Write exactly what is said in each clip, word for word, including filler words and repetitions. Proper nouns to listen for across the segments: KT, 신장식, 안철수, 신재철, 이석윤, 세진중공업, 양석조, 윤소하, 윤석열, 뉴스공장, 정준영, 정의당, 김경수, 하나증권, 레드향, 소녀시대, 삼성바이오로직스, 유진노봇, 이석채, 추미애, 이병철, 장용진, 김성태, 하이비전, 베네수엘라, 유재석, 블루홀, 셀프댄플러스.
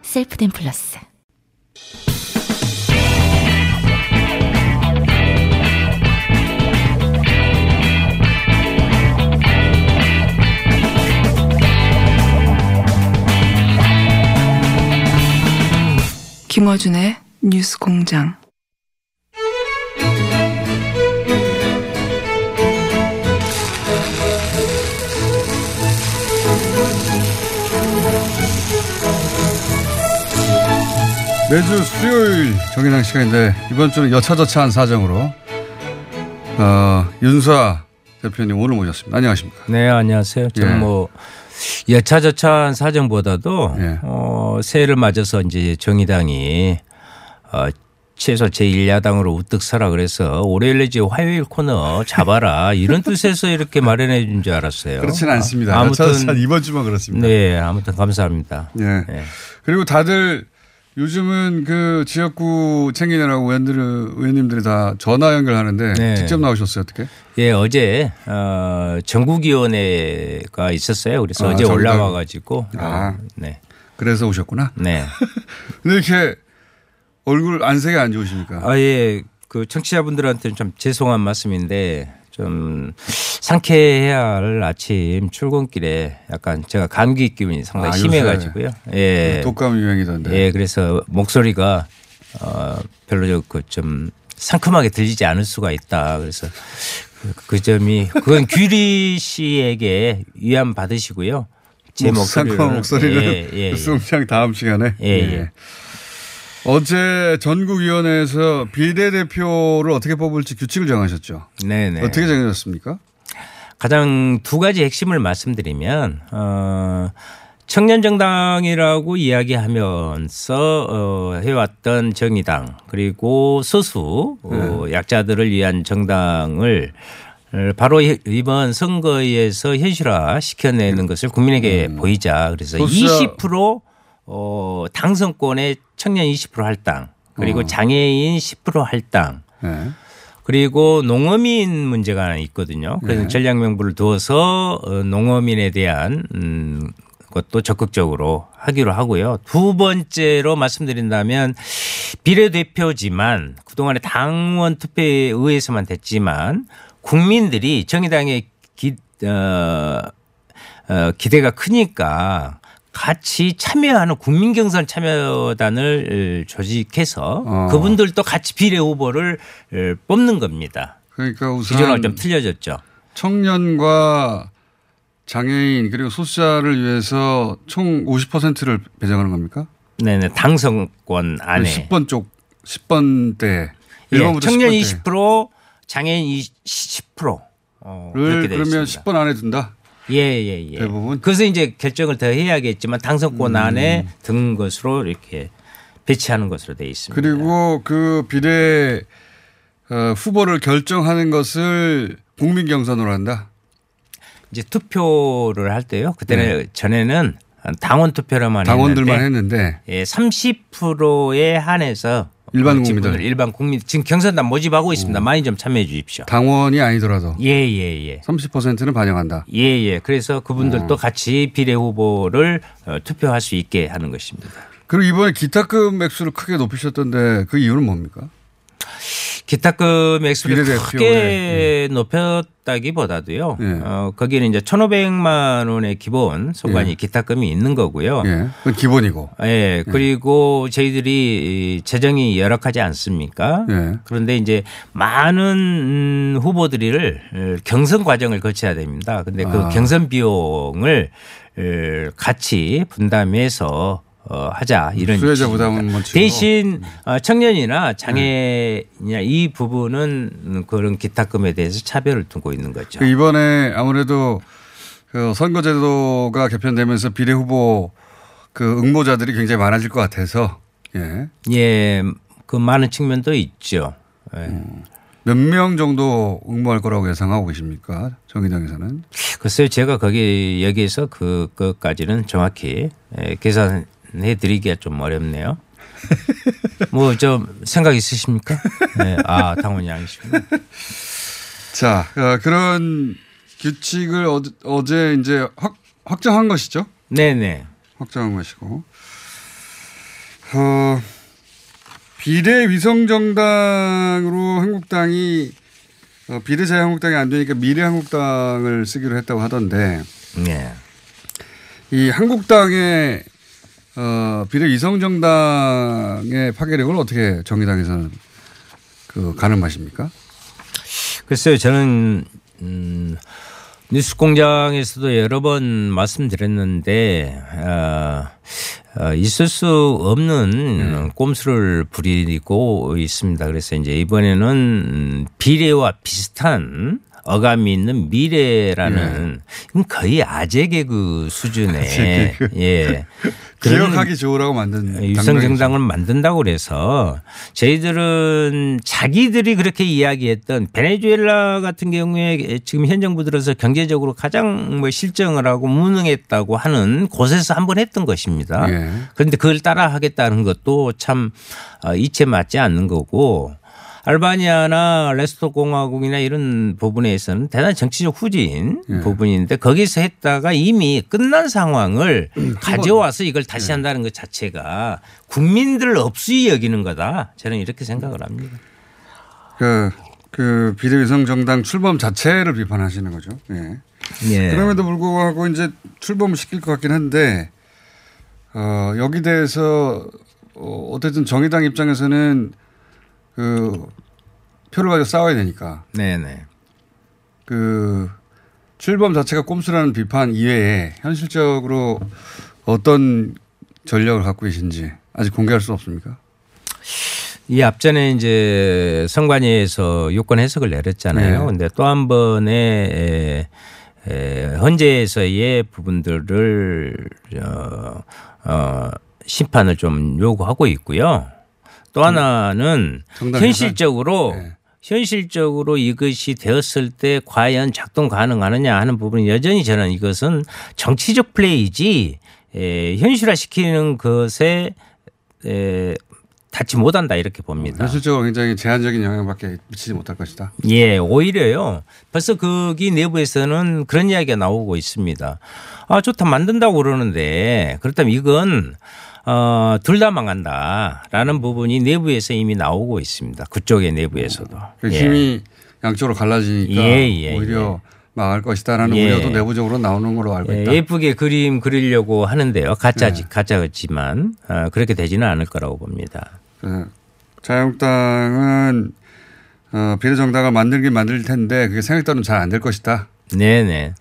셀프댄플러스. 김어준의 뉴스공장. 매주 수요일 정의당 시간인데 이번 주는 여차저차한 사정으로 어, 윤소하 대표님 오늘 모셨습니다. 안녕하십니까? 네, 안녕하세요. 저는 예. 뭐 여차저차한 사정보다도 예. 어, 새해를 맞아서 이제 정의당이 어, 최소 제일 야당으로 우뚝 서라 그래서 올해일 내지 화요일 코너 잡아라 이런 뜻에서 이렇게 마련해 준 줄 알았어요. 그렇지는 않습니다. 여차저차한 이번 주만 그렇습니다. 네, 아무튼 감사합니다. 예. 예. 그리고 다들 요즘은 그 지역구 챙기느라고 의원들, 의원님들이 다 전화 연결하는데 네. 직접 나오셨어요, 어떻게? 예, 어제 어, 전국위원회가 있었어요. 그래서 아, 어제 정의당. 올라와 가지고. 아, 어, 네. 그래서 오셨구나. 네. 근데 이렇게 얼굴 안색이 안 좋으십니까? 아, 예. 그 청취자분들한테는 좀 죄송한 말씀인데 좀 상쾌해야 할 아침 출근길에 약간 제가 감기 기운이 상당히 아, 심해가지고요. 예, 독감 유행이던데. 예, 그래서 목소리가 어, 별로 좀 상큼하게 들리지 않을 수가 있다. 그래서 그, 그 점이 그건 규리 씨에게 위안 받으시고요. 제 목소리를 상큼한 목소리를 예, 예, 예. 다음 시간에. 예. 예. 예. 어제 전국위원회에서 비례대표를 어떻게 뽑을지 규칙을 정하셨죠. 네네. 어떻게 정하셨습니까? 가장 두 가지 핵심을 말씀드리면 어, 청년정당이라고 이야기하면서 어, 해왔던 정의당 그리고 소수 네. 약자들을 위한 정당을 바로 이번 선거에서 현실화 시켜내는 것을 국민에게 음. 보이자. 그래서 이십 퍼센트 어, 당선권에 청년 이십 퍼센트 할당 그리고 어. 장애인 십 퍼센트 할당 네. 그리고 농어민 문제가 하나 있거든요. 그래서 네. 전략명부를 두어서 농어민에 대한 음, 것도 적극적으로 하기로 하고요. 두 번째로 말씀드린다면 비례대표지만 그동안에 당원 투표에 의해서만 됐지만 국민들이 정의당의 기, 어, 어, 기대가 크니까 같이 참여하는 국민경선 참여단을 조직해서 어. 그분들도 같이 비례 후보를 뽑는 겁니다. 그러니까 우선 기존하고 좀 틀려졌죠. 청년과 장애인 그리고 소수자를 위해서 총 오십 퍼센트를 배정하는 겁니까? 네네. 당선권 안에. 십 번 쪽. 십 번대. 예, 청년 십 번대. 이십 퍼센트 장애인 십 퍼센트를 어, 그렇게 그러면 십 번 안에 든다. 예예예. 예, 예. 대부분. 그래서 이제 결정을 더 해야겠지만 당선권 음. 안에 든 것으로 이렇게 배치하는 것으로 되어 있습니다. 그리고 그 비례 어, 후보를 결정하는 것을 국민 경선으로 한다. 이제 투표를 할 때요. 그때는 네. 전에는 당원 투표로만 당원들만 했는데, 했는데. 예, 삼십 퍼센트에 한해서 일반 국민들, 일반 국민 지금 경선단 모집하고 있습니다. 오. 많이 좀 참여해 주십시오. 당원이 아니더라도 예예예. 예, 예. 삼십 퍼센트는 반영한다. 예예. 예. 그래서 그분들도 오. 같이 비례 후보를 어, 투표할 수 있게 하는 것입니다. 그리고 이번에 기타금 액수를 크게 높이셨던데 그 이유는 뭡니까? 기타금 액수를 크게 네. 높였다기보다도요. 네. 어, 거기는 이제 천오백만 원의 기본 소관이 네. 기타금이 있는 거고요. 네. 그건 기본이고. 예. 네. 그리고 네. 저희들이 재정이 열악하지 않습니까? 네. 그런데 이제 많은 후보들을 경선 과정을 거쳐야 됩니다. 그런데 그 아. 경선 비용을 같이 분담해서 어, 하자 이런 수혜자 부담은 뭐 대신 청년이나 장애인이나 네. 이 부분은 그런 기타금에 대해서 차별을 두고 있는 거죠. 이번에 아무래도 그 선거제도가 개편되면서 비례 후보 그 응모자들이 굉장히 많아질 것 같아서 예. 예. 그 많은 측면도 있죠. 예. 음. 몇 명 정도 응모할 거라고 예상하고 계십니까? 정의당에서는. 글쎄요. 제가 거기 여기에서 그것까지는 정확히 계산해 드리기가 좀 어렵네요. 뭐 좀 생각 있으십니까? 네. 아, 당원이 아니시구나. 자, 그런 규칙을 어제 이제 확, 확정한 것이죠? 네네. 확정한 것이고. 어. 비례 위성정당으로 한국당이 비례 자유한국당이 안 되니까 미래한국당을 쓰기로 했다고 하던데 네. 이 한국당의 어, 비례 위성정당의 파괴력을 어떻게 정의당에서는 그 가늠하십니까? 글쎄요. 저는 음, 뉴스공장에서도 여러 번 말씀드렸는데 어, 있을 수 없는 네. 꼼수를 부리고 있습니다. 그래서 이제 이번에는 비례와 비슷한 어감이 있는 미래라는 네. 거의 아재 개그 수준의 아재 개그. 예. 기억하기 좋으라고 만든 유성정당을 만든다고 그래서 저희들은 자기들이 그렇게 이야기했던 베네수엘라 같은 경우에 지금 현 정부 들어서 경제적으로 가장 뭐 실정을 하고 무능했다고 하는 곳에서 한번 했던 것입니다. 예. 그런데 그걸 따라하겠다는 것도 참 이체 맞지 않는 거고 알바니아나 레스토 공화국이나 이런 부분에서는 대단히 정치적 후진 예. 부분인데 거기서 했다가 이미 끝난 상황을 음, 가져와서 이걸 다시 예. 한다는 것 자체가 국민들 없이 여기는 거다. 저는 이렇게 생각을 합니다. 그, 그 비례위성 정당 출범 자체를 비판하시는 거죠. 예. 예. 그럼에도 불구하고 이제 출범을 시킬 것 같긴 한데 어, 여기 대해서 어, 어쨌든 정의당 입장에서는 그 표를 가지고 싸워야 되니까. 네네. 그 출범 자체가 꼼수라는 비판 이외에 현실적으로 어떤 전략을 갖고 계신지 아직 공개할 수 없습니까? 이 앞전에 이제 선관위에서 요건 해석을 내렸잖아요. 그런데 또 한 번의 헌재에서의 부분들을 어, 어, 심판을 좀 요구하고 있고요. 또 하나는 현실적으로 네. 현실적으로 이것이 되었을 때 과연 작동 가능하느냐 하는 부분은 여전히 저는 이것은 정치적 플레이지 에, 현실화시키는 것에 에, 닿지 못한다 이렇게 봅니다. 현실적으로 굉장히 제한적인 영향밖에 미치지 못할 것이다. 예, 오히려요. 벌써 거기 내부에서는 그런 이야기가 나오고 있습니다. 아, 좋다 만든다고 그러는데 그렇다면 이건 어, 둘 다 망한다라는 부분이 내부에서 이미 나오고 있습니다. 그쪽의 내부에서도. 그 힘이 예. 양쪽으로 갈라지니까 예, 예, 오히려 예. 망할 것이다라는 예. 우려도 내부적으로 나오는 걸로 알고 있다. 예, 예쁘게 그림 그리려고 하는데요. 가짜지, 예. 가짜지만 어, 그렇게 되지는 않을 거라고 봅니다. 그 자유한국당은 어, 비례정당을 만들긴 만들 텐데 그게 생각대로는 잘 안 될 것이다. 네네.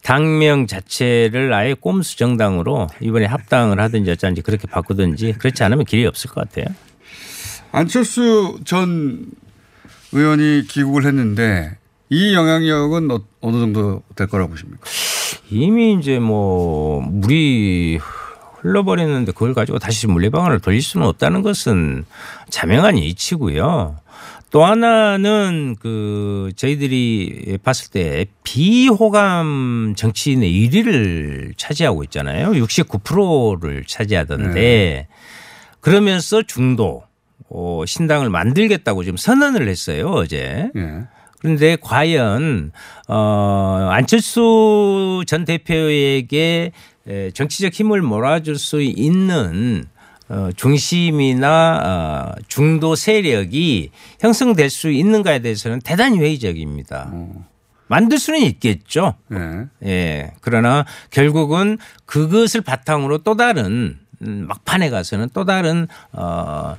당명 자체를 아예 꼼수 정당으로 이번에 합당을 하든지 어쩐지 그렇게 바꾸든지 그렇지 않으면 길이 없을 것 같아요. 안철수 전 의원이 귀국을 했는데 이 영향력은 어느 정도 될 거라고 보십니까? 이미 이제 뭐 물이 흘러버렸는데 그걸 가지고 다시 물레방아를 돌릴 수는 없다는 것은 자명한 이치고요. 또 하나는 그 저희들이 봤을 때 비호감 정치인의 일 위를 차지하고 있잖아요. 육십구 퍼센트를 차지하던데 네. 그러면서 중도 신당을 만들겠다고 지금 선언을 했어요. 어제. 네. 그런데 과연 어 안철수 전 대표에게 정치적 힘을 몰아줄 수 있는 어, 중심이나 어, 중도 세력이 형성될 수 있는가에 대해서는 대단히 회의적입니다. 음. 만들 수는 있겠죠. 네. 예. 그러나 결국은 그것을 바탕으로 또 다른 막판에 가서는 또 다른 어,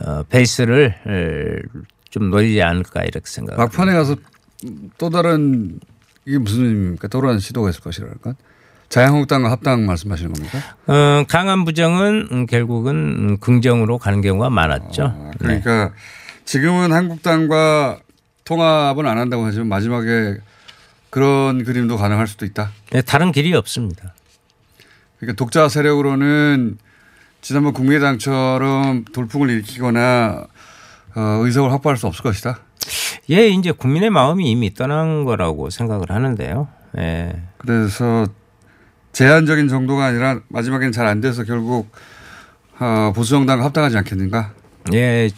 어, 베이스를 좀 노리지 않을까 이렇게 생각합니다. 막판에 가서 또 다른 이게 무슨 의미입니까? 또 다른 시도가 있을 것이랄까? 자유한국당과 합당 말씀하시는 겁니까? 어, 강한 부정은 결국은 긍정으로 가는 경우가 많았죠. 어, 그러니까 네. 지금은 한국당과 통합은 안 한다고 하지만 마지막에 그런 그림도 가능할 수도 있다. 네, 다른 길이 없습니다. 그러니까 독자 세력으로는 지난번 국민의당처럼 돌풍을 일으키거나 어, 의석을 확보할 수 없을 것이다. 예, 이제 국민의 마음이 이미 떠난 거라고 생각을 하는데요. 예. 그래서 제한적인 정도가 아니라 마지막에는 잘 안 돼서 결국 어, 보수정당과 합당하지 않겠는가? 예,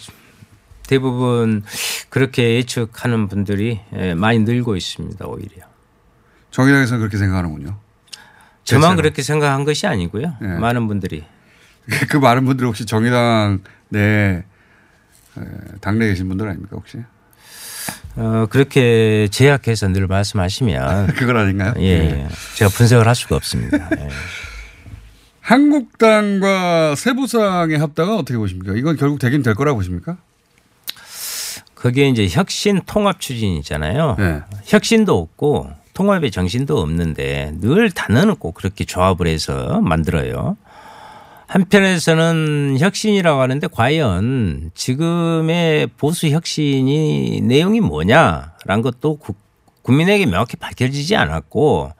대부분 그렇게 예측하는 분들이 예, 많이 늘고 있습니다. 오히려. 정의당에서는 그렇게 생각하는군요. 저만 대체로. 그렇게 생각한 것이 아니고요. 예. 많은 분들이. 그 많은 분들이 혹시 정의당 내 당내에 계신 분들 아닙니까 혹시? 어, 그렇게 제약해서 늘 말씀하시면 그건 아닌가요? 예, 네. 제가 분석을 할 수가 없습니다. 예. 한국당과 세부상의 합당은 어떻게 보십니까? 이건 결국 되긴 될 거라고 보십니까? 그게 이제 혁신 통합 추진이잖아요. 네. 혁신도 없고 통합의 정신도 없는데 늘 단어는 꼭 그렇게 조합을 해서 만들어요. 한편에서는 혁신이라고 하는데 과연 지금의 보수 혁신이 내용이 뭐냐라는 것도 구, 국민에게 명확히 밝혀지지 않았고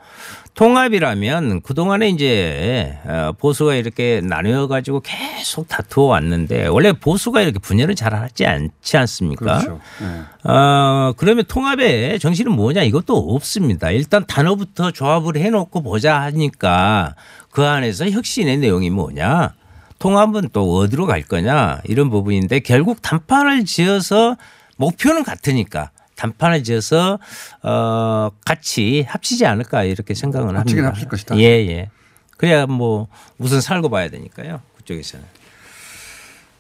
통합이라면 그동안에 이제 보수가 이렇게 나뉘어 가지고 계속 다투어 왔는데 원래 보수가 이렇게 분열을 잘 하지 않지 않습니까? 그렇죠. 네. 어, 그러면 통합의 정신은 뭐냐 이것도 없습니다. 일단 단어부터 조합을 해놓고 보자 하니까 그 안에서 혁신의 내용이 뭐냐 통합은 또 어디로 갈 거냐 이런 부분인데 결국 단판을 지어서 목표는 같으니까 단판을 지어서 어 같이 합치지 않을까 이렇게 생각은 합니다. 합치긴 합칠 것이다. 예예. 예. 그래야 뭐 우선 살고 봐야 되니까요. 그쪽에서는.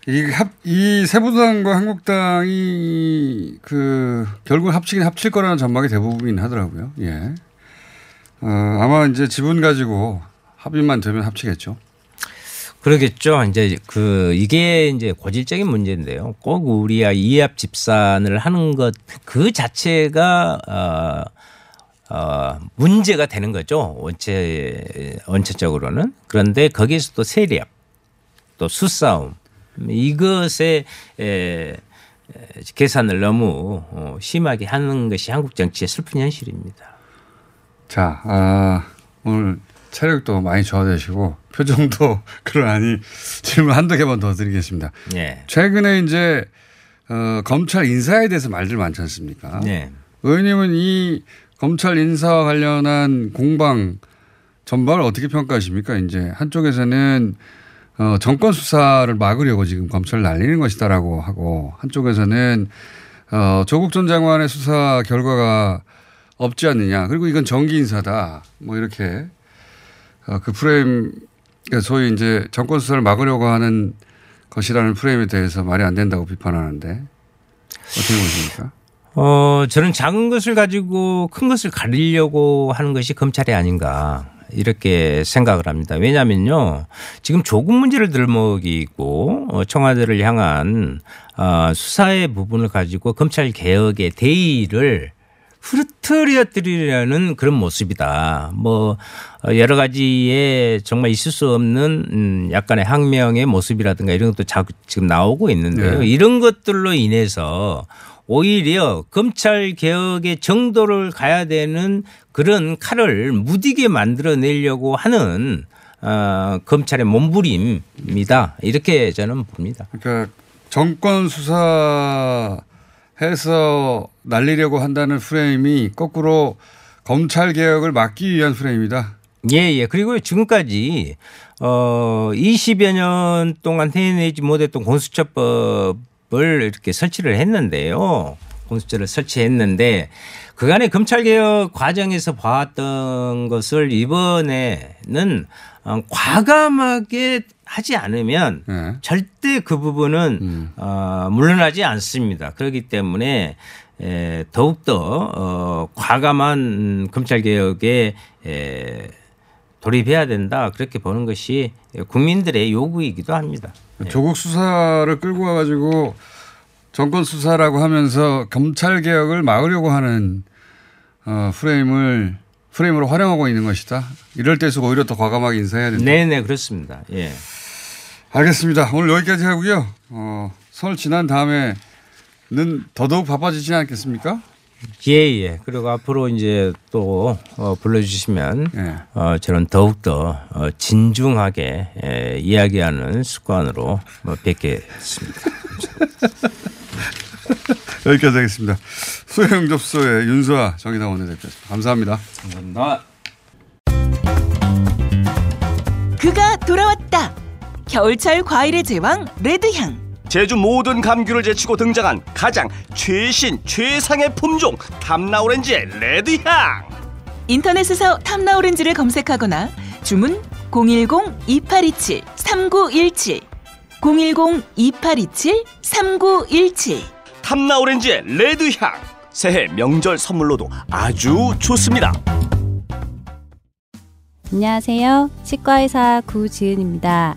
이 합 이 세부당과 한국당이 그 결국 합치긴 합칠 거라는 전망이 대부분이긴 하더라고요. 예. 어, 아마 이제 지분 가지고. 합의만 되면 합치겠죠. 그러겠죠. 이제 그 이게 이제 고질적인 문제인데요. 꼭 우리가 이합 집산을 하는 것 그 자체가 어, 어, 문제가 되는 거죠. 원체 원체적으로는 그런데 거기에서 또 세력, 또 수싸움 이것에 에, 계산을 너무 심하게 하는 것이 한국 정치의 슬픈 현실입니다. 자, 아, 오늘. 체력도 많이 저하되시고 표정도 그러하니 질문 한두 개만 더 드리겠습니다. 예. 최근에 이제 어, 검찰 인사에 대해서 말들 많지 않습니까? 예. 의원님은 이 검찰 인사와 관련한 공방 전반을 어떻게 평가하십니까? 이제 한쪽에서는 어, 정권 수사를 막으려고 지금 검찰을 날리는 것이다라고 하고 한쪽에서는 어, 조국 전 장관의 수사 결과가 없지 않느냐. 그리고 이건 정기 인사다. 뭐 이렇게. 그 프레임, 소위 이제 정권 수사를 막으려고 하는 것이라는 프레임에 대해서 말이 안 된다고 비판하는데 어떻게 보십니까? 어, 저는 작은 것을 가지고 큰 것을 가리려고 하는 것이 검찰이 아닌가 이렇게 생각을 합니다. 왜냐면요. 지금 조국 문제를 들먹이고 청와대를 향한 수사의 부분을 가지고 검찰 개혁의 대의를 흐트러뜨리려는 그런 모습이다. 뭐 여러 가지의 정말 있을 수 없는 약간의 항명의 모습이라든가 이런 것도 지금 나오고 있는데요. 네. 이런 것들로 인해서 오히려 검찰 개혁의 정도를 가야 되는 그런 칼을 무디게 만들어내려고 하는 어, 검찰의 몸부림이다. 이렇게 저는 봅니다. 그러니까 정권 수사 해서 날리려고 한다는 프레임이 거꾸로 검찰 개혁을 막기 위한 프레임이다. 예, 예. 그리고 지금까지 어 이십여 년 동안 해내지 못했던 공수처법을 이렇게 설치를 했는데요. 공수처를 설치했는데 그간의 검찰 개혁 과정에서 봐왔던 것을 이번에는 과감하게 하지 않으면 네. 절대 그 부분은 음. 어, 물러나지 않습니다. 그렇기 때문에 에, 더욱더 어, 과감한 검찰개혁에 에, 돌입해야 된다. 그렇게 보는 것이 국민들의 요구이기도 합니다. 조국 수사를 끌고 와가지고 정권 수사라고 하면서 검찰개혁을 막으려고 하는 어, 프레임을 프레임으로 활용하고 있는 것이다. 이럴 때일수록 오히려 더 과감하게 인사해야 된다. 네네 그렇습니다. 예. 알겠습니다. 오늘 여기까지 하고요. 어, 설 지난 다음에는 더더욱 바빠지지 않겠습니까? 예예. 예. 그리고 앞으로 이제 또 어, 불러주시면 예. 어, 저는 더욱 더 진중하게 예, 이야기하는 습관으로 뭐 뵙겠습니다. 여기까지 하겠습니다. 수혜형 접수의 윤소하 정의당 원내대표였습니다. 감사합니다. 감사합니다. 그가 돌아왔다. 겨울철 과일의 제왕 레드향. 제주 모든 감귤을 제치고 등장한 가장 최신 최상의 품종 탐나오렌지의 레드향. 인터넷에서 탐나오렌지를 검색하거나 주문 공일공 이팔이칠 삼구일칠 공일공 이팔이칠 삼구일칠. 탐나오렌지의 레드향, 새해 명절 선물로도 아주 좋습니다. 안녕하세요, 치과의사 구지은입니다.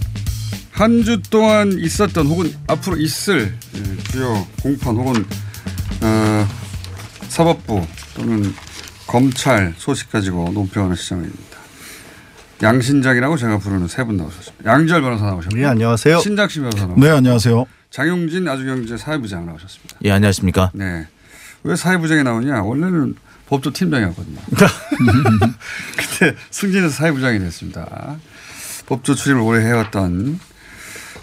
한 주 동안 있었던 혹은 앞으로 있을 주요 공판 혹은 어, 사법부 또는 검찰 소식 가지고 논평하는 시장입니다. 양신장이라고 제가 부르는 세 분 나오셨습니다. 양지열 변호사 나오셨고요. 네, 안녕하세요. 신장식 변호사 나오셨습니다. 네, 안녕하세요. 장용진 아주경제 사회부장 나오셨습니다. 예, 네, 안녕하십니까. 네. 왜 사회부장이 나오냐. 원래는 법조 팀장이었거든요. 그때 승진해서 사회부장이 됐습니다. 법조 출입을 오래 해왔던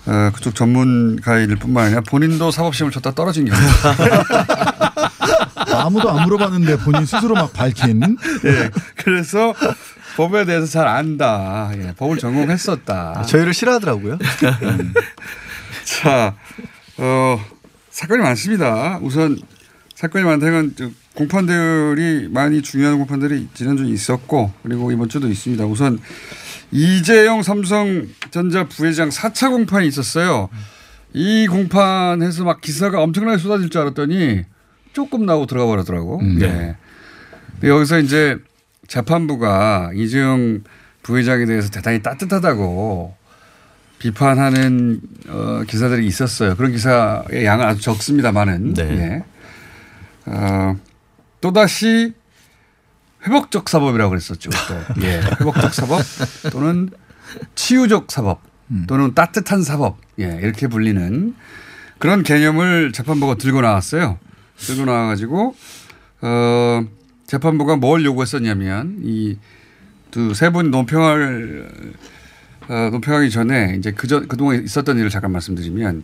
어, 그쪽 전문가일 뿐만 아니라 본인도 사법시험을 쳤다 떨어진 경우. 아무도 안 물어봤는데 본인 스스로 막 밝힌. 예, 그래서 법에 대해서 잘 안다. 예, 법을 전공했었다. 저희를 싫어하더라고요. 음. 자, 어, 사건이 많습니다. 우선 사건이 많다는 건 공판들이 많이 중요한 공판들이 지난주에 있었고 그리고 이번 주도 있습니다. 우선 이재용 삼성전자 부회장 사 차 공판이 있었어요. 이 공판에서 막 기사가 엄청나게 쏟아질 줄 알았더니 조금 나오고 들어가 버리더라고. 음, 네. 네. 여기서 이제 재판부가 이재용 부회장에 대해서 대단히 따뜻하다고 비판하는 어, 기사들이 있었어요. 그런 기사의 양은 아주 적습니다만은. 네. 네. 어, 또다시 회복적 사법이라고 그랬었죠. 또. 예, 회복적 사법 또는 치유적 사법 또는 음. 따뜻한 사법, 예, 이렇게 불리는 그런 개념을 재판부가 들고 나왔어요. 들고 나와가지고 어, 재판부가 뭘 요구했었냐면 이 두 세 분 논평을 어, 논평하기 전에 이제 그저 그동안 있었던 일을 잠깐 말씀드리면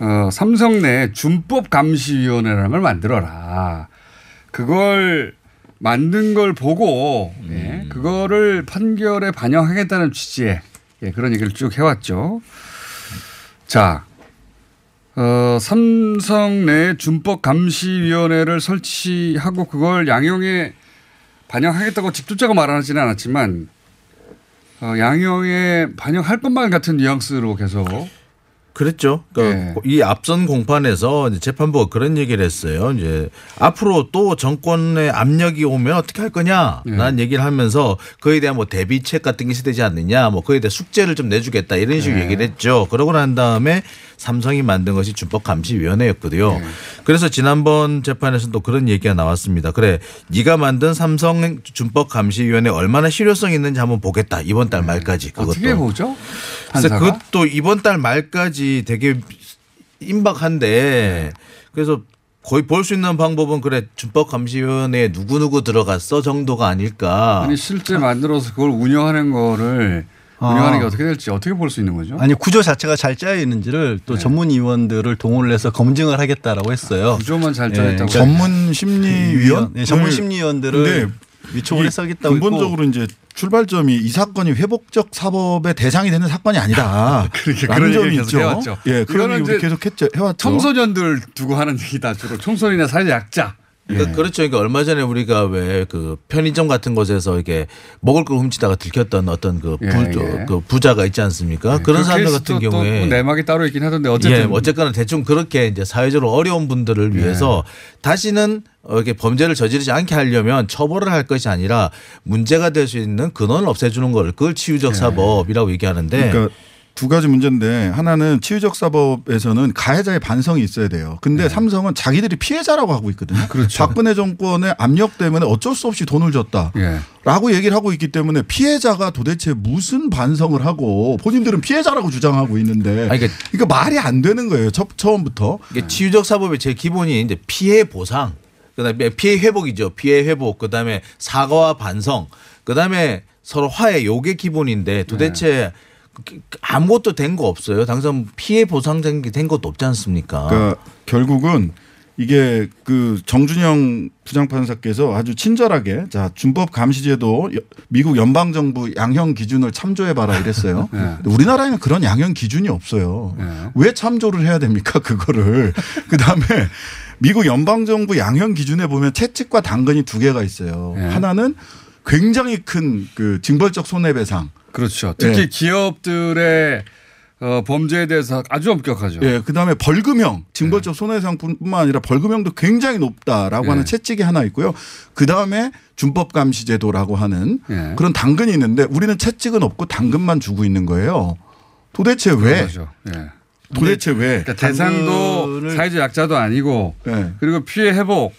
어, 삼성 내 준법 감시위원회라는 걸 만들어라. 그걸 만든 걸 보고 예, 그거를 판결에 반영하겠다는 취지의 예, 그런 얘기를 쭉 해왔죠. 자, 어, 삼성 내 준법감시위원회를 설치하고 그걸 양형에 반영하겠다고 직접적으로 말하지는 않았지만 어, 양형에 반영할 것만 같은 뉘앙스로 계속. 그랬죠. 그러니까 네. 이 앞선 공판에서 이제 재판부가 그런 얘기를 했어요. 이제 앞으로 또 정권의 압력이 오면 어떻게 할 거냐라는 네. 얘기를 하면서 그에 대한 뭐 대비책 같은 게 시되지 않느냐, 뭐 그에 대해 숙제를 좀 내주겠다 이런 식으로 네. 얘기를 했죠. 그러고 난 다음에 삼성이 만든 것이 준법감시위원회였거든요. 네. 그래서 지난번 재판에서도 그런 얘기가 나왔습니다. 그래, 네가 만든 삼성 준법감시위원회 얼마나 실효성이 있는지 한번 보겠다. 이번 달 말까지. 네. 그것도. 어떻게 보죠? 판사가? 그래서 그것도 이번 달 말까지 되게 임박한데 네. 그래서 거의 볼 수 있는 방법은 그래 준법감시위원회에 누구누구 들어갔어 정도가 아닐까. 아니 실제 만들어서 그걸 운영하는 거를 아. 운영하는 게 어떻게 될지 어떻게 볼 수 있는 거죠? 아니 구조 자체가 잘 짜여 있는지를 또 네. 전문위원들을 동원을 해서 검증을 하겠다라고 했어요. 구조만 잘 짜여 있다고. 네. 전문심리위원? 네. 전문심리위원들을 위촉을 해서 하겠다고 했고. 근본적으로 이제 출발점이 이 사건이 회복적 사법의 대상이 되는 사건이 아니다. 그렇게 그런 점이 있죠. 해왔죠. 예, 그런 얘기 계속 했죠. 해왔죠. 청소년들 두고 하는 얘기다. 주로 청소년이나 사회약자. 그러니까 예. 그렇죠. 그러니까 얼마 전에 우리가 왜 그 편의점 같은 곳에서 이게 먹을 걸 훔치다가 들켰던 어떤 그, 부, 예, 예. 그 부자가 있지 않습니까? 예. 그런 그 사람들 같은 경우에 또 내막이 따로 있긴 하던데 어쨌든 예, 어쨌거나 대충 그렇게 이제 사회적으로 어려운 분들을 위해서 예. 다시는 이렇게 범죄를 저지르지 않게 하려면 처벌을 할 것이 아니라 문제가 될 수 있는 근원을 없애주는 걸 그걸 치유적 사법이라고 예. 얘기하는데. 그러니까 두 가지 문제인데 하나는 치유적 사법에서는 가해자의 반성이 있어야 돼요. 근데 네. 삼성은 자기들이 피해자라고 하고 있거든요. 그렇죠. 박근혜 정권의 압력 때문에 어쩔 수 없이 돈을 줬다. 네. 라고 얘기를 하고 있기 때문에 피해자가 도대체 무슨 반성을 하고 본인들은 피해자라고 주장하고 있는데 그러니까, 그러니까 말이 안 되는 거예요. 처음부터. 그러니까 치유적 사법의 제일 기본이 이제 피해 보상, 그다음에 피해 회복이죠. 피해 회복, 그다음에 사과와 반성, 그다음에 서로 화해. 요게 기본인데 도대체 네. 아무것도 된 거 없어요. 당선 피해 보상된 된 것도 없지 않습니까? 그러니까 결국은 이게 그 정준영 부장판사께서 아주 친절하게 자 준법 감시제도 미국 연방 정부 양형 기준을 참조해 봐라 이랬어요. 네. 우리나라에는 그런 양형 기준이 없어요. 네. 왜 참조를 해야 됩니까? 그거를 그다음에 미국 연방 정부 양형 기준에 보면 채찍과 당근이 두 개가 있어요. 네. 하나는 굉장히 큰 그 징벌적 손해배상. 그렇죠. 특히 네. 기업들의 어, 범죄에 대해서 아주 엄격하죠. 예, 네. 그다음에 벌금형, 징벌적 손해배상뿐만 아니라 벌금형도 굉장히 높다라고 네. 하는 채찍이 하나 있고요. 그다음에 준법감시제도라고 하는 네. 그런 당근이 있는데 우리는 채찍은 없고 당근만 주고 있는 거예요. 도대체 왜? 그렇죠. 네. 도대체 왜? 그러니까 대상도 사회적 약자도 아니고 네. 그리고 피해 회복.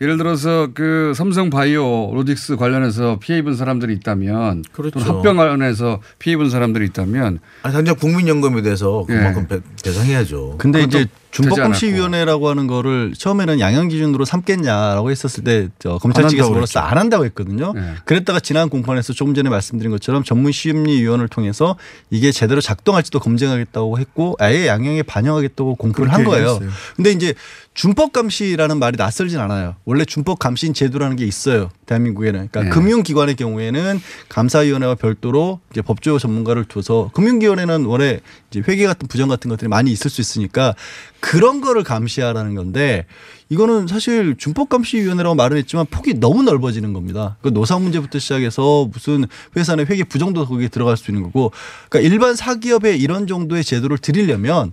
예를 들어서 그 삼성바이오로직스 관련해서 피해 입은 사람들이 있다면 그렇죠. 또는 합병 관련해서 피해 입은 사람들이 있다면 아니, 당장 국민연금에 대해서 그만큼 예. 배상해야죠. 근데 이제 준법감시위원회라고 하는 거를 처음에는 양형 기준으로 삼겠냐라고 했었을 때 저 검찰 측에서 물어서 안 한다고 했거든요. 예. 그랬다가 지난 공판에서 조금 전에 말씀드린 것처럼 전문심리위원을 통해서 이게 제대로 작동할지도 검증하겠다고 했고 아예 양형에 반영하겠다고 공표를 한 거예요. 그런데 이제 준법감시라는 말이 낯설진 않아요. 원래 준법감시인 제도라는 게 있어요. 대한민국에는. 그러니까 네. 금융기관의 경우에는 감사위원회와 별도로 이제 법조 전문가를 둬서 금융기관에는 원래 이제 회계 같은 부정 같은 것들이 많이 있을 수 있으니까 그런 거를 감시하라는 건데 이거는 사실 준법감시위원회라고 말은 했지만 폭이 너무 넓어지는 겁니다. 그러니까 노사 문제부터 시작해서 무슨 회사 내 회계 부정도 거기에 들어갈 수 있는 거고 그러니까 일반 사기업에 이런 정도의 제도를 드리려면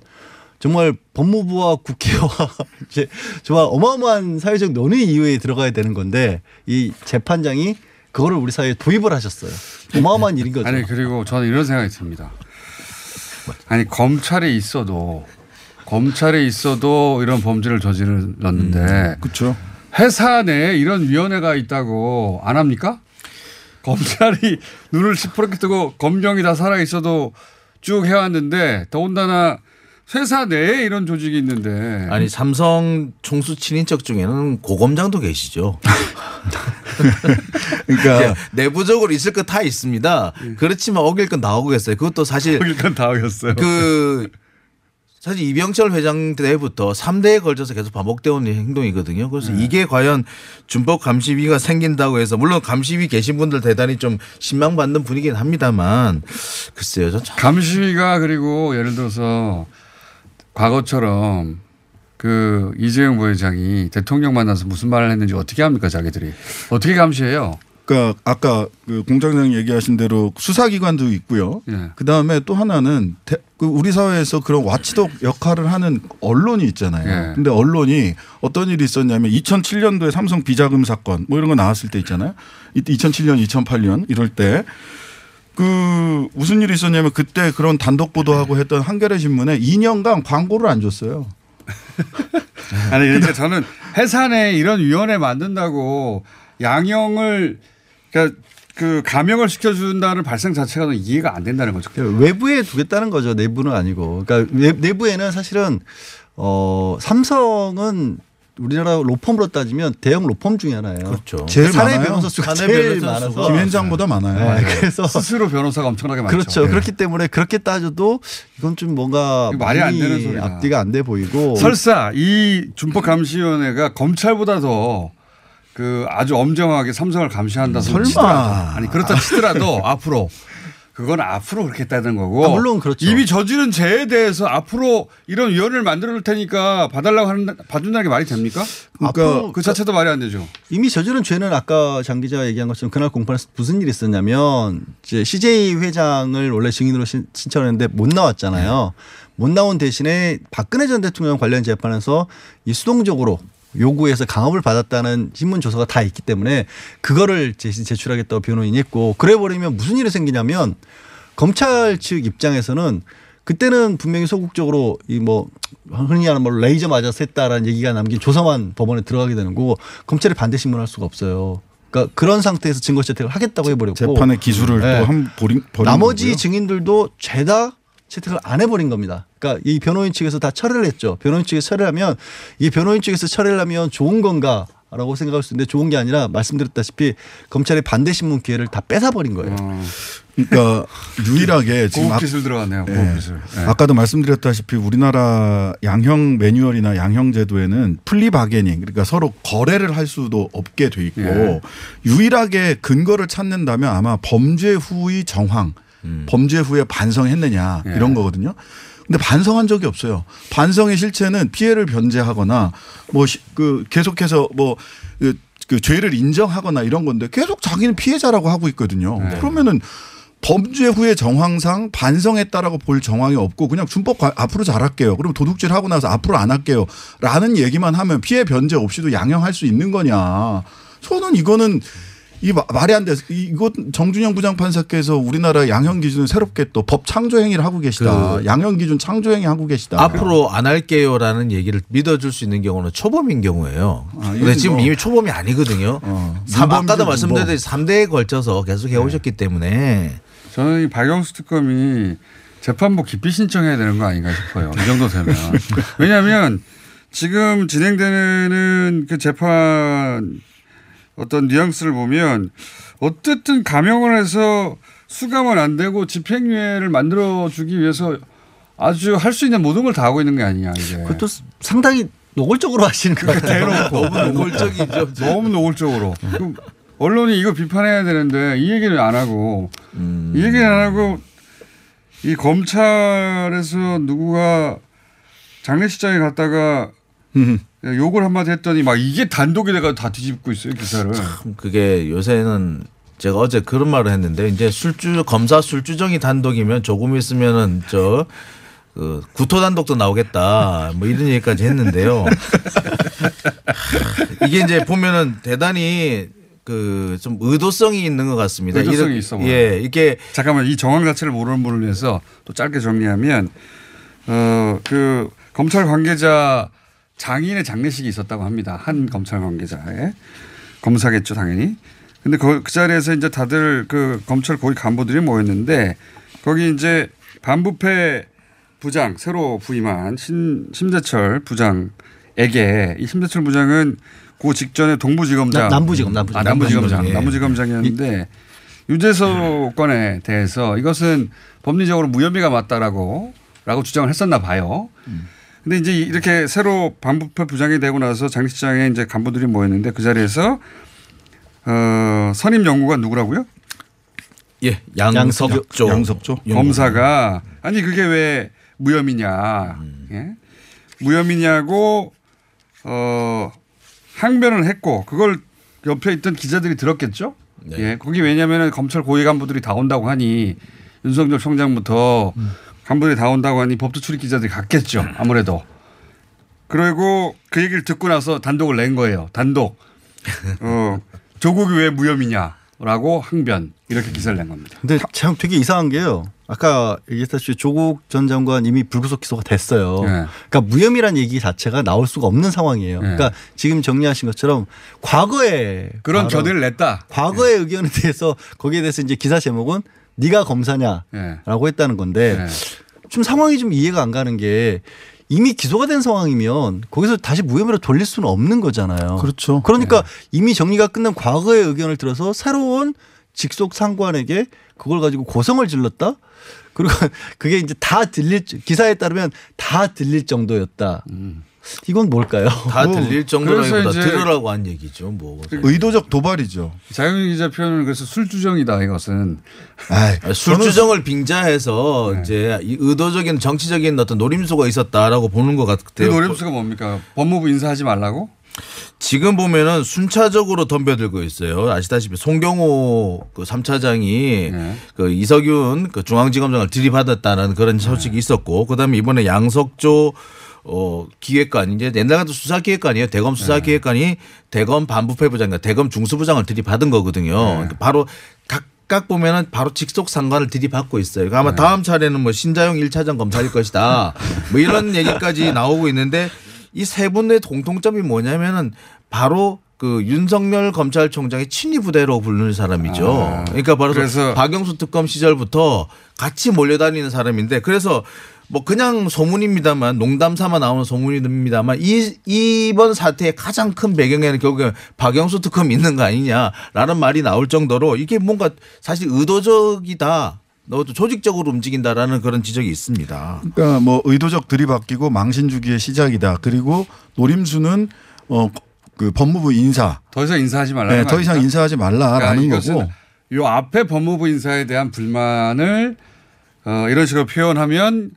정말 법무부와 국회와 이제 정말 어마어마한 사회적 논의 이후에 들어가야 되는 건데 이 재판장이 그거를 우리 사회에 도입을 하셨어요. 어마어마한 일인 거죠. 아니 그리고 저는 이런 생각이 듭니다. 아니 검찰에 있어도 검찰에 있어도 이런 범죄를 저질렀는데 음, 그렇죠. 회사 내에 이런 위원회가 있다고 안 합니까? 검찰이 눈을 시퍼렇게 뜨고 검경이 다 살아 있어도 쭉 해왔는데 더군다나 회사 내에 이런 조직이 있는데. 아니 삼성 총수 친인척 중에는 고검장도 계시죠. 그러니까 내부적으로 있을 것 다 있습니다. 그렇지만 어길 건 다 어겼어요. 그것도 사실. 어길 건 다 어겼어요. 그 사실 이병철 회장 때부터 삼 대에 걸쳐서 계속 반복되어 온 행동이거든요. 그래서 네. 이게 과연 준법감시위가 생긴다고 해서 물론 감시위 계신 분들 대단히 좀 신망받는 분이긴 합니다만 글쎄요. 저 참 감시위가 그리고 예를 들어서 과거처럼 그 이재용 부회장이 대통령 만나서 무슨 말을 했는지 어떻게 합니까 자기들이. 어떻게 감시해요. 그러니까 아까 그 공장장 얘기하신 대로 수사기관도 있고요. 예. 그다음에 또 하나는 우리 사회에서 그런 와치독 역할을 하는 언론이 있잖아요. 그런데 예. 언론이 어떤 일이 있었냐면 이천칠 년도에 삼성 비자금 사건 뭐 이런 거 나왔을 때 있잖아요. 이천칠 년 이천팔 년 이럴 때. 그 무슨 일이 있었냐면 그때 그런 단독 보도하고 했던 한겨레 신문에 이 년간 광고를 안 줬어요. 아니 그러니까 저는 회사 내 이런 위원회 만든다고 양형을 그러니까 그 감형을 시켜준다는 발상 자체가 이해가 안 된다는 거죠. 외부에 두겠다는 거죠. 내부는 아니고. 그러니까 내부에는 사실은 어 삼성은 우리나라 로펌으로 따지면 대형 로펌 중에 하나예요. 그렇죠. 제일 사내 많아요. 변호사 수가 사내 제일 변호사 많아서 수가. 김 현장보다 많아요. 네. 네. 그래서 스스로 변호사가 엄청나게 많죠. 그렇죠. 네. 그렇기 때문에 그렇게 따져도 이건 좀 뭔가 말이 안 되는 소리야. 앞뒤가 안 돼 보이고. 설사 이 준법감시위원회가 검찰보다 더 그 아주 엄정하게 삼성을 감시한다. 설마. 치더라도. 아니 그렇다 치더라도 앞으로. 그건 앞으로 그렇게 따는 거고. 아, 물론 그렇죠. 이미 저지른 죄에 대해서 앞으로 이런 위원회를 만들어 놓을 테니까 봐달라고 하는, 봐준다는 게 말이 됩니까? 그러니까 그 자체도 말이 안 되죠. 이미 저지른 죄는 아까 장 기자가 얘기한 것처럼 그날 공판에서 무슨 일이 있었냐면 이제 씨제이 회장을 원래 증인으로 신청했는데 못 나왔잖아요. 네. 못 나온 대신에 박근혜 전 대통령 관련 재판에서 이 수동적으로 요구해서 강압을 받았다는 신문 조서가 다 있기 때문에 그거를 제출하겠다고 변호인이 했고, 그래 버리면 무슨 일이 생기냐면 검찰 측 입장에서는 그때는 분명히 소극적으로 이 뭐 흔히 하는 말로 레이저 맞아서 했다라는 얘기가 남긴 조서만 법원에 들어가게 되는 거고, 검찰이 반대 신문할 수가 없어요. 그러니까 그런 상태에서 증거 채택을 하겠다고 해버렸고, 재판의 기술을 네. 또 한 버린 나머지 거고요. 증인들도 죄다 채택을 안 해버린 겁니다. 그러니까 이 변호인 측에서 다 철회를 했죠. 변호인 측에서 철회를 하면 이 변호인 측에서 철회를 하면 좋은 건가라고 생각할 수 있는데 좋은 게 아니라 말씀드렸다시피 검찰의 반대 신문 기회를 다 뺏어버린 거예요. 어. 그러니까 유일하게 지금 고급 기술 들어갔네요. 네. 고급 기술. 네. 아까도 말씀드렸다시피 우리나라 양형 매뉴얼이나 양형 제도에는 플리바게닝, 그러니까 서로 거래를 할 수도 없게 돼 있고 네. 유일하게 근거를 찾는다면 아마 범죄 후의 정황. 음. 범죄 후에 반성했느냐 예. 이런 거거든요. 근데 반성한 적이 없어요. 반성의 실체는 피해를 변제하거나 뭐 그 계속해서 뭐 그 죄를 인정하거나 이런 건데 계속 자기는 피해자라고 하고 있거든요. 예. 그러면은 범죄 후의 정황상 반성했다라고 볼 정황이 없고 그냥 준법 앞으로 잘할게요. 그럼 도둑질 하고 나서 앞으로 안 할게요. 라는 얘기만 하면 피해 변제 없이도 양형할 수 있는 거냐. 저는 이거는 이 말이 안 돼. 이것 정준영 부장판사께서 우리나라 양형 기준을 새롭게 또 법 창조 행위를 하고 계시다. 그 양형 기준 창조 행위 하고 계시다. 앞으로 안 할게요라는 얘기를 믿어줄 수 있는 경우는 초범인 경우예요. 아, 근데 지금 뭐. 이미 초범이 아니거든요. 어. 삼, 아까도 말씀드렸듯이 삼 대에 걸쳐서 계속 해오셨기 네. 때문에 저는 이 박영수 특검이 재판부 기피 신청해야 되는 거 아닌가 싶어요. 이 정도 되면 왜냐하면 지금 진행되는 그 재판. 어떤 뉘앙스를 보면 어쨌든 감형을 해서 수감은 안 되고 집행유예를 만들어주기 위해서 아주 할 수 있는 모든 걸 다 하고 있는 게 아니냐. 이제. 그것도 상당히 노골적으로 하시는 것 같아요. 너무 노골적이죠. 너무 노골적으로. 그럼 언론이 이거 비판해야 되는데 이 얘기를 안 하고 음. 이 얘기를 안 하고 이 검찰에서 누구가 장례식장에 갔다가 욕을 한마디 했더니 막 이게 단독이 돼가지고 다 뒤집고 있어요 기사를. 참 그게 요새는 제가 어제 그런 말을 했는데 이제 술주 검사 술주정이 단독이면 조금 있으면은 저 그 구토 단독도 나오겠다 뭐 이런 얘기까지 했는데요. 이게 이제 보면은 대단히 그 좀 의도성이 있는 것 같습니다. 의도성이 이런, 있어. 보면. 예, 이게 잠깐만 이 정황 자체를 모르는 분을 위해서 또 짧게 정리하면 어 그 검찰 관계자 장인의 장례식이 있었다고 합니다. 한 검찰 관계자의 검사겠죠, 당연히. 근데 그, 그 자리에서 이제 다들 그 검찰 고위 간부들이 모였는데 거기 이제 반부패 부장 새로 부임한 신 심재철 부장에게 이 심재철 부장은 그 직전에 동부지검장, 남부지검, 남부지검, 아, 남부지검장, 예. 남부지검장이었는데 유재석 건에 대해서 이것은 법리적으로 무혐의가 맞다라고 라고 주장을 했었나 봐요. 음. 근데 이제 이렇게 새로 반부패 부장이 되고 나서 장례식장에 이제 간부들이 모였는데 그 자리에서 어 선임 연구관 누구라고요? 예, 양석조. 양석조 검사가 아니 그게 왜 무혐의냐, 음. 예? 무혐의냐고 어 항변을 했고 그걸 옆에 있던 기자들이 들었겠죠. 네. 예, 거기 왜냐하면 검찰 고위 간부들이 다 온다고 하니 윤석열 총장부터. 음. 간부들이 다 온다고 하니 법조 출입 기자들이 갔겠죠. 아무래도. 그리고 그 얘기를 듣고 나서 단독을 낸 거예요. 단독. 어, 조국이 왜 무혐의냐라고 항변. 이렇게 기사를 낸 겁니다. 근데 참 되게 이상한 게요. 아까 얘기했다시피 조국 전 장관 이미 불구속 기소가 됐어요. 네. 그러니까 무혐의란 얘기 자체가 나올 수가 없는 상황이에요. 네. 그러니까 지금 정리하신 것처럼 과거에. 그런 견해를 냈다. 과거의 네. 의견에 대해서 거기에 대해서 이제 기사 제목은 네가 검사냐라고 네. 했다는 건데 네. 좀 상황이 좀 이해가 안 가는 게 이미 기소가 된 상황이면 거기서 다시 무혐의로 돌릴 수는 없는 거잖아요. 그렇죠. 그러니까 네. 이미 정리가 끝난 과거의 의견을 들어서 새로운 직속 상관에게 그걸 가지고 고성을 질렀다. 그리고 그게 이제 다 들릴, 기사에 따르면 다 들릴 정도였다. 음. 이건 뭘까요? 다 뭐 들릴 정도라기보다 들으라고 한 얘기죠. 뭐 의도적 도발이죠. 장용진 기자 표현은 그래서 술주정이다 이것은. 아이, 술주정을 빙자해서 네. 이제 의도적인 정치적인 어떤 노림수가 있었다라고 보는 것 같아요. 그 노림수가 뭡니까? 법무부 인사하지 말라고? 지금 보면은 순차적으로 덤벼들고 있어요. 아시다시피 송경호 그 삼 차장이 네. 그 이석윤 그 중앙지검장을 들이받았다는 그런 소식이 네. 있었고, 그다음에 이번에 양석조 어 기획관 이제 옛날 같은 수사기획관이에요. 대검 수사기획관이 네. 대검 반부패부장과 대검 중수부장을 들이받은 거거든요. 네. 그러니까 바로 각각 보면은 바로 직속 상관을 들이받고 있어요. 그러니까 아마 네. 다음 차례는 뭐 신자용 일 차장 검사일 것이다. 뭐 이런 얘기까지 나오고 있는데 이 세 분의 공통점이 뭐냐면은 바로 그 윤석열 검찰총장의 친위 부대로 부르는 사람이죠. 아, 그러니까 바로 그래서 박영수 특검 시절부터 같이 몰려다니는 사람인데, 그래서 뭐 그냥 소문입니다만 농담 삼아 나오는 소문입니다만 이 이번 사태의 가장 큰 배경에는 결국에 박영수 특검 있는 거 아니냐라는 말이 나올 정도로 이게 뭔가 사실 의도적이다. 조직적으로 움직인다라는 그런 지적이 있습니다. 그러니까 뭐 의도적 들이받기고 망신주기의 시작이다. 그리고 노림수는 어 그 법무부 인사. 더 이상 인사하지 말라. 네, 더 이상 아닐까? 인사하지 말라라는 그러니까 거고. 요 앞에 법무부 인사에 대한 불만을 어 이런 식으로 표현하면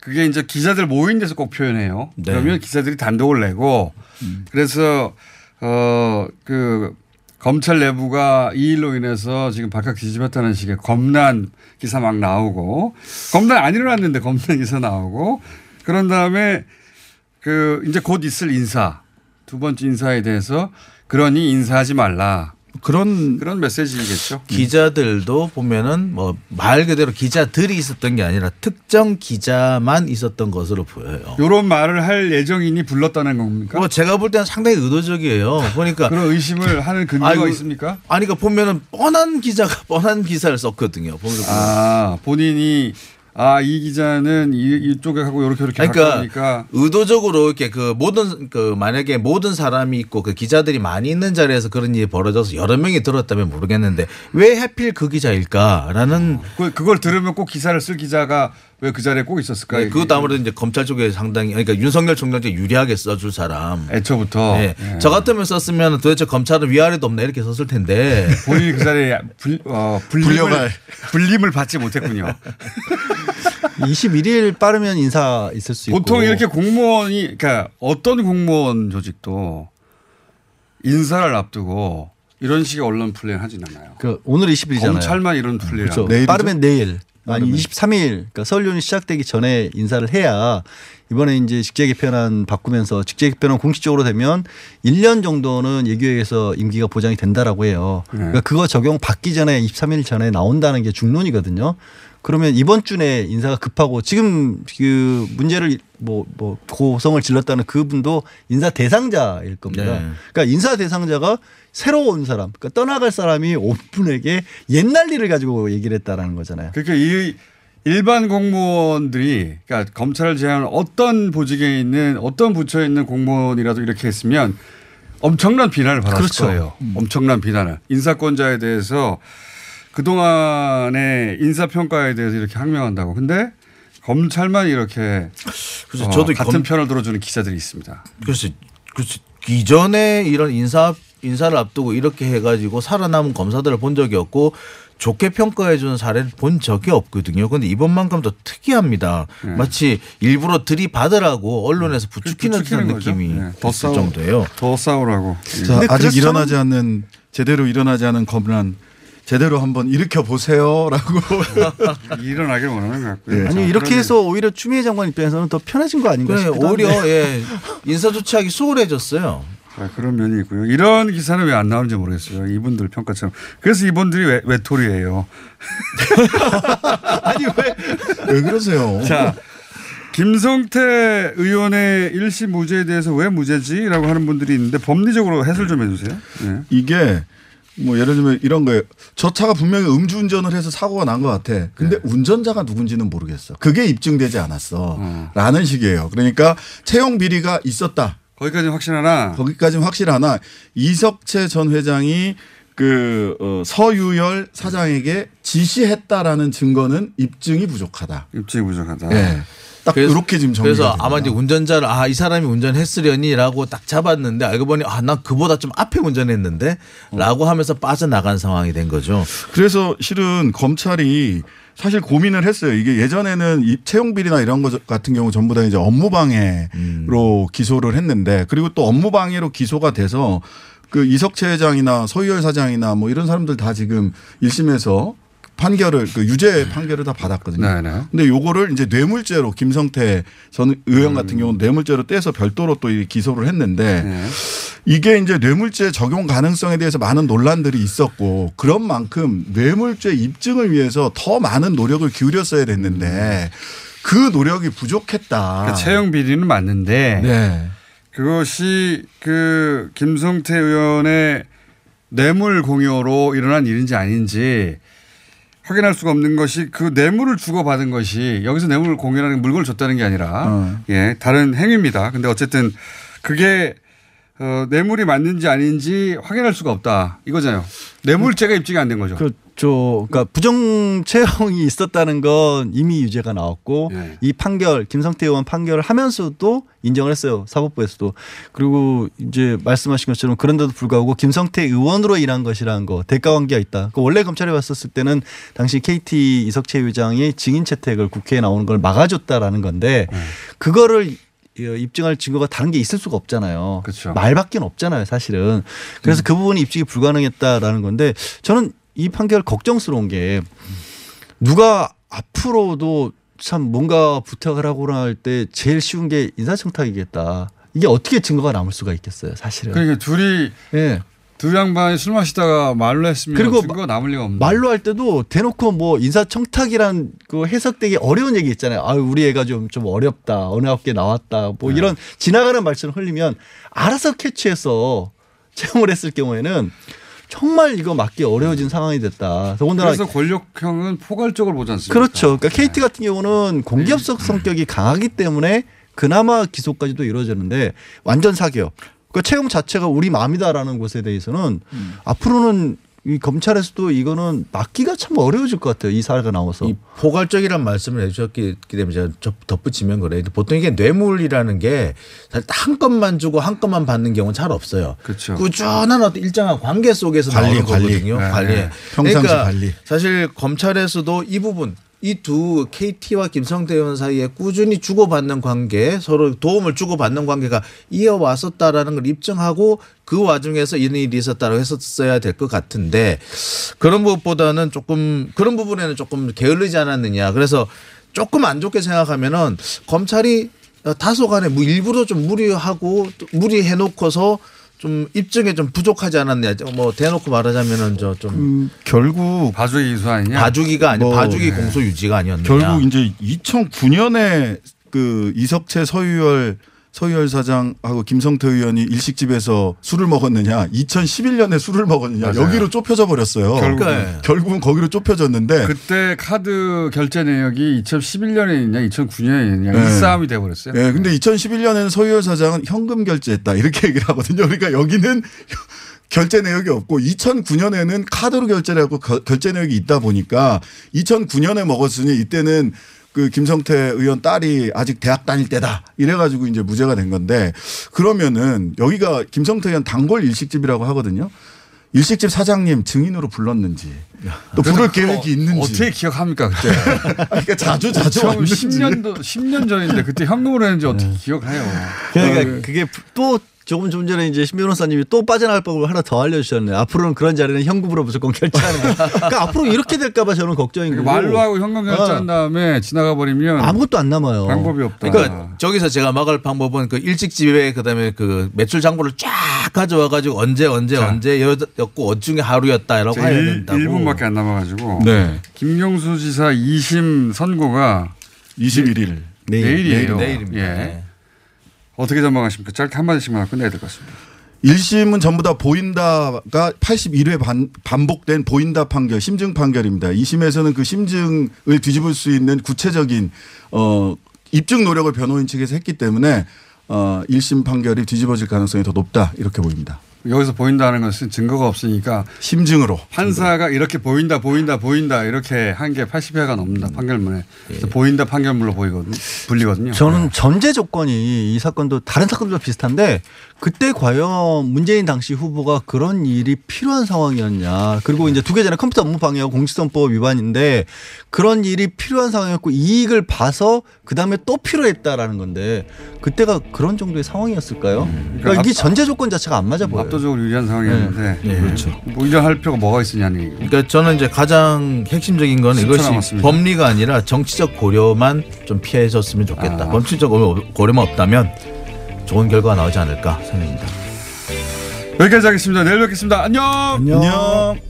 그게 이제 기자들 모인 데서 꼭 표현해요. 네. 그러면 기자들이 단독을 내고 음. 그래서 어 그 검찰 내부가 이 일로 인해서 지금 바깥 뒤집혔다는 식의 겁난 기사 막 나오고, 겁난 안 일어났는데 겁난 기사 나오고, 그런 다음에 그 이제 곧 있을 인사, 두 번째 인사에 대해서 그러니 인사하지 말라. 그런 그런 메시지이겠죠. 기자들도 보면은 뭐 말 그대로 기자들이 있었던 게 아니라 특정 기자만 있었던 것으로 보여요. 이런 말을 할 예정이니 불렀다는 겁니까? 뭐 제가 볼 때는 상당히 의도적이에요. 그러니까 그런 의심을 하는 근거가 아니, 있습니까? 아니 그러니까 보면은 뻔한 기자가 뻔한 기사를 썼거든요. 보면은. 아 본인이. 아, 이 기자는 이, 이쪽에 하고 이렇게 이렇게 그러니까 바꾸니까. 의도적으로 이렇게 그 모든 그 만약에 모든 사람이 있고 그 기자들이 많이 있는 자리에서 그런 일이 벌어져서 여러 명이 들었다면 모르겠는데 왜 하필 그 기자일까라는. 어, 그걸 들으면 꼭 기사를 쓸 기자가 왜 그 자리에 꼭 있었을까? 네, 그것도 아무래도 이제 검찰 쪽에 상당히 그러니까 윤석열 총장한테 유리하게 써줄 사람. 애초부터. 네. 네. 저 같으면 썼으면 도대체 검찰은 위아래도 없나 이렇게 썼을 텐데. 본인이 그 자리에 불, 어, 불림을, 불림을 받지 못했군요. 이십일 일 빠르면 인사 있을 수 있고. 보통 이렇게 공무원이 그러니까 어떤 공무원 조직도 인사를 앞두고 이런 식의 언론 플레이를 하진 않아요. 그 오늘 이십 일이잖아요. 검찰만 이런 플레이를. 그렇죠. 빠르면 내일. 아니 이십삼 일 그러니까 설 연휴 시작되기 전에 인사를 해야 이번에 이제 직제 개편안 바꾸면서 직제 개편안 공식적으로 되면 일 년 정도는 예규회에서 임기가 보장이 된다라고 해요. 그러니까 그거 적용 받기 전에 이십삼 일 전에 나온다는 게 중론이거든요. 그러면 이번 주 내 인사가 급하고 지금 그 문제를 뭐, 뭐 고성을 질렀다는 그분도 인사 대상자일 겁니다. 네. 그러니까 인사 대상자가 새로 온 사람, 그러니까 떠나갈 사람이 오픈에게 옛날 일을 가지고 얘기를 했다라는 거잖아요. 그러니까 이 일반 공무원들이 그러니까 검찰을 제외한 어떤 보직에 있는 어떤 부처에 있는 공무원이라도 이렇게 했으면 엄청난 비난을 받았을 그렇죠. 거예요. 음. 엄청난 비난을. 인사권자에 대해서 그동안의 인사평가에 대해서 이렇게 항명한다고. 근데 검찰만 이렇게 그래서 저도 어, 같은 검... 편을 들어주는 기자들이 있습니다. 그래서 이전에 이런 인사, 인사를 앞두고 이렇게 해가지고 살아남은 검사들을 본 적이 없고 좋게 평가해 주는 사례를 본 적이 없거든요. 그런데 이번만큼 더 특이합니다. 네. 마치 일부러 들이받으라고 언론에서 부추기는 듯한 느낌이 네. 더 싸우, 정도예요. 더 싸우라고. 자, 아직 일어나지 않는 제대로 일어나지 않은 검란. 제대로 한번 일으켜 보세요라고 일어나길 원하는 것 같고요. 네. 아니 이렇게 해서 오히려 추미애 장관 입장에서는 더 편해진 거 아닌가 싶기도 한데. 오히려 예, 인사 조치하기 수월해졌어요. 아, 그런 면이 있고요. 이런 기사는 왜 안 나오는지 모르겠어요. 이분들 평가처럼. 그래서 이분들이 왜, 외톨이에요. 아니 왜, 왜 그러세요? 자, 김성태 의원의 일시 무죄에 대해서 왜 무죄지라고 하는 분들이 있는데 법리적으로 해설 좀 해주세요. 네. 이게 뭐 예를 들면 이런 거예요. 저 차가 분명히 음주운전을 해서 사고가 난 것 같아. 근데 네. 운전자가 누군지는 모르겠어. 그게 입증되지 않았어. 음. 라는 식이에요. 그러니까 채용 비리가 있었다. 거기까지는 확실하나? 거기까지는 확실하나. 이석채 전 회장이 그 어, 서유열 사장에게 지시했다라는 증거는 입증이 부족하다. 입증이 부족하다. 네. 딱 이렇게 지금 정리가 그래서 됩니다. 아마 이제 운전자를 아, 이 사람이 운전했으려니라고 딱 잡았는데 알고 보니 아, 나 그보다 좀 앞에 운전했는데라고 어. 하면서 빠져나간 상황이 된 거죠. 그래서 실은 검찰이 사실 고민을 했어요. 이게 예전에는 이 채용 비리나 이런 것 같은 경우 전부 다 이제 업무방해로 음. 기소를 했는데 그리고 또 업무방해로 기소가 돼서 그 이석채 회장이나 서유열 사장이나 뭐 이런 사람들 다 지금 일 심에서 판결을 그 유죄 판결을 다 받았거든요. 네네. 근데 요거를 이제 뇌물죄로 김성태 전 의원 음. 같은 경우는 뇌물죄로 떼서 별도로 또 기소를 했는데 네. 이게 이제 뇌물죄 적용 가능성에 대해서 많은 논란들이 있었고 그런 만큼 뇌물죄 입증을 위해서 더 많은 노력을 기울였어야 됐는데 그 노력이 부족했다. 그러니까 채용 비리는 맞는데 네. 그것이 그 김성태 의원의 뇌물 공여로 일어난 일인지 아닌지 확인할 수가 없는 것이 그 뇌물을 주고받은 것이 여기서 뇌물을 공유하는 물건을 줬다는 게 아니라 어. 예, 다른 행위입니다. 근데 어쨌든 그게 어, 뇌물이 맞는지 아닌지 확인할 수가 없다 이거잖아요. 뇌물죄가 입증이 안 된 거죠. 그렇죠. 그러니까 부정 채용이 있었다는 건 이미 유죄가 나왔고 예. 이 판결 김성태 의원 판결을 하면서도 인정을 했어요. 사법부에서도. 그리고 이제 말씀하신 것처럼 그런데도 불구하고 김성태 의원으로 일한 것이라는 거 대가관계가 있다. 그러니까 원래 검찰에 왔었을 때는 당시 케이티 이석채 회장이 증인 채택을 국회에 나오는 걸 막아줬다라는 건데 음. 그거를 입증할 증거가 다른 게 있을 수가 없잖아요. 그렇죠. 말밖에 없잖아요 사실은. 그래서 음. 그 부분이 입증이 불가능했다라는 건데 저는 이 판결 걱정스러운 게 누가 앞으로도 참 뭔가 부탁을 하거나 할 때 제일 쉬운 게 인사청탁이겠다. 이게 어떻게 증거가 남을 수가 있겠어요 사실은. 그러니까 둘이. 네. 두 양반이 술 마시다가 말로 했습니다. 그리고 증거 남을 리가 없는. 말로 할 때도 대놓고 뭐 인사청탁이란 그 해석되기 어려운 얘기 있잖아요. 아, 우리 애가 좀 좀 어렵다. 어느 학교에 나왔다. 뭐 네. 이런 지나가는 말처럼 흘리면 알아서 캐치해서 채용을 했을 경우에는 정말 이거 맞기 어려워진 상황이 됐다. 더군다나 그래서 권력형은 포괄적으로 보지 않습니까? 그렇죠. 그러니까 네. 케이티 같은 경우는 공기업적 성격이 강하기 때문에 그나마 기소까지도 이루어졌는데 완전 사기업. 그 채용 자체가 우리 마음이다라는 것에 대해서는 음. 앞으로는 이 검찰에서도 이거는 막기가 참 어려워질 것 같아요. 이 사례가 나와서. 이 포괄적이란 말씀을 해주셨기 때문에 제가 덧붙이면 그래요. 보통 이게 뇌물이라는 게 사실 한 건만 주고 한 건만 받는 경우는 잘 없어요. 그렇죠. 꾸준한 어떤 일정한 관계 속에서 관리, 나오는 관리. 거거든요. 네. 관리. 네. 평상시 그러니까 관리. 사실 검찰에서도 이 부분. 이 두 케이티와 김성태 의원 사이에 꾸준히 주고받는 관계 서로 도움을 주고받는 관계가 이어왔었다라는 걸 입증하고 그 와중에서 이런 일이 있었다고 했었어야 될 것 같은데 그런 것보다는 조금 그런 부분에는 조금 게을르지 않았느냐. 그래서 조금 안 좋게 생각하면은 검찰이 다소간에 뭐 일부러 좀 무리하고 무리해놓고서 좀 입증에 좀 부족하지 않았냐. 뭐 대놓고 말하자면은 저 좀 음, 결국 봐주기 기소 아니냐? 봐주기가 아니 뭐 봐주기 네. 공소 유지가 아니었냐. 결국 이제 이천구 년에 그 이석채 서유열 서유열 사장하고 김성태 의원이 일식집에서 술을 먹었느냐, 이천십일 년에 술을 먹었느냐 맞아요. 여기로 좁혀져 버렸어요. 결국은. 결국은 거기로 좁혀졌는데 그때 카드 결제 내역이 이천십일 년에 있냐, 이천구 년에 있냐 네. 이 싸움이 돼 버렸어요. 네, 근데 이천십일 년에는 서유열 사장은 현금 결제했다 이렇게 얘기를 하거든요. 그러니까 여기는 결제 내역이 없고 이천구 년에는 카드로 결제를 하고 결제 내역이 있다 보니까 이천구 년에 먹었으니 이때는 그 김성태 의원 딸이 아직 대학 다닐 때다 이래가지고 이제 무죄가 된 건데 그러면은 여기가 김성태 의원 단골 일식집이라고 하거든요. 일식집 사장님 증인으로 불렀는지 또 부를 계획이 있는지 어떻게 기억합니까 그때? 그러니까 자주 자주 왔는지 십 년도 십 년 전인데 그때 현금으로 했는지 어떻게 기억해요? 그러니까 그게 또. 조금 좀 전에 이제 신 변호사님이 또 빠져나갈 법을 하나 더 알려주셨네요. 앞으로는 그런 자리는 현금으로 무조건 결제하는 거. 그러니까 앞으로 이렇게 될까 봐 저는 걱정인 거고. 말로 하고 현금 결제한 어. 다음에 지나가 버리면 아무것도 안 남아요. 방법이 없다. 그러니까 저기서 제가 막을 방법은 그 일식집에 그다음에 그 매출 장부를 쫙 가져와 가지고 언제 언제 자. 언제였고 어중에 하루였다라고 해야 된다고. 일 분밖에 안 남아 가지고. 네. 김경수 지사 이 심 선고가 이십일 일 내일. 내일이에요. 내일입니다. 예. 어떻게 전망하십니까? 짧게 한 마디씩만 끝내야 될 것 같습니다. 일 심은 전부 다 보인다가 팔십일 회 반, 반복된 보인다 판결, 심증 판결입니다. 이 심에서는 그 심증을 뒤집을 수 있는 구체적인 어, 입증 노력을 변호인 측에서 했기 때문에 어, 일 심 판결이 뒤집어질 가능성이 더 높다 이렇게 보입니다. 여기서 보인다는 것은 증거가 없으니까 심증으로 판사가 증거. 이렇게 보인다 보인다 보인다 이렇게 한 게 팔십 회가 넘는다 판결문에 예. 보인다 판결문으로 보이거든요. 분리거든요. 저는 네. 전제 조건이 이 사건도 다른 사건들과 비슷한데 그때 과연 문재인 당시 후보가 그런 일이 필요한 상황이었냐. 그리고 이제 두 개 전에 컴퓨터 업무 방해와 공직선법 위반인데 그런 일이 필요한 상황이었고 이익을 봐서 그다음에 또 필요했다라는 건데 그때가 그런 정도의 상황이었을까요? 그러니까, 그러니까 이게 전제 조건 자체가 안 맞아 보여요. 압도적으로 유리한 상황이었는데 네. 네. 그렇죠. 뭐 이전할 필요가 뭐가 있으냐는 얘기죠. 그러니까 저는 이제 가장 핵심적인 건 이것이 남았습니다. 법리가 아니라 정치적 고려만 좀 피해졌으면 좋겠다. 아. 정치적 고려만 없다면 좋은 결과가 나오지 않을까 생각합니다. 여기까지 하겠습니다. 내일 뵙겠습니다. 안녕. 안녕. 안녕.